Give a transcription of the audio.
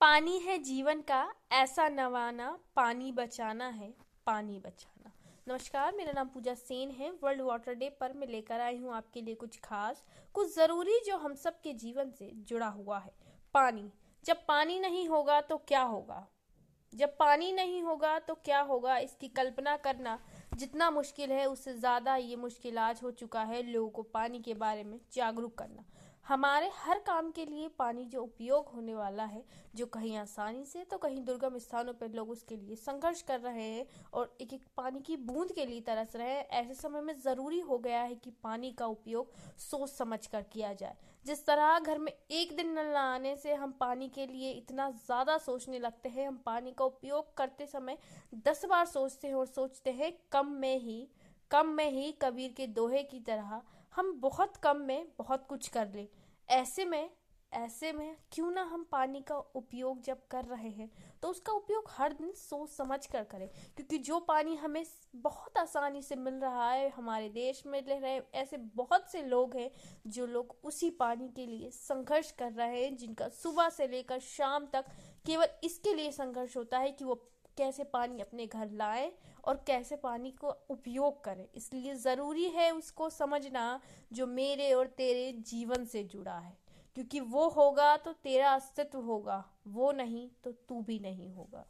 पानी है जीवन का ऐसा नवाना, पानी बचाना है पानी बचाना। नमस्कार, मेरा नाम पूजा सेन है। वर्ल्ड वाटर डे पर मैं लेकर आई हूँ आपके लिए कुछ खास, कुछ ज़रूरी जो हम सब के जीवन से जुड़ा हुआ है। पानी, जब पानी नहीं होगा तो क्या होगा, जब पानी नहीं होगा तो क्या होगा, इसकी कल्पना करना जितना मुश्किल है उससे ज़्यादा ये मुश्किल आज हो चुका है लोगों को पानी के बारे में जागरूक करना। हमारे हर काम के लिए पानी जो उपयोग होने वाला है, जो कहीं आसानी से तो कहीं दुर्गम स्थानों पर लोग उसके लिए संघर्ष कर रहे हैं और एक एक पानी की बूंद के लिए तरस रहे हैं, ऐसे समय में ज़रूरी हो गया है कि पानी का उपयोग सोच समझ कर किया जाए। जिस तरह घर में एक दिन नल न आने से हम पानी के लिए इतना ज़्यादा सोचने लगते हैं, हम पानी का उपयोग करते समय 10 बार सोचते हैं और सोचते हैं कम में ही कबीर के दोहे की तरह हम बहुत कम में बहुत कुछ कर लें। ऐसे में क्यों ना हम पानी का उपयोग जब कर रहे हैं तो उसका उपयोग हर दिन सोच समझ कर करें, क्योंकि जो पानी हमें बहुत आसानी से मिल रहा है, हमारे देश में रह रहे ऐसे बहुत से लोग हैं जो लोग उसी पानी के लिए संघर्ष कर रहे हैं, जिनका सुबह से लेकर शाम तक केवल इसके लिए संघर्ष होता है कि वो कैसे पानी अपने घर लाएं और कैसे पानी को उपयोग करें। इसलिए ज़रूरी है उसको समझना जो मेरे और तेरे जीवन से जुड़ा है, क्योंकि वो होगा तो तेरा अस्तित्व होगा, वो नहीं तो तू भी नहीं होगा।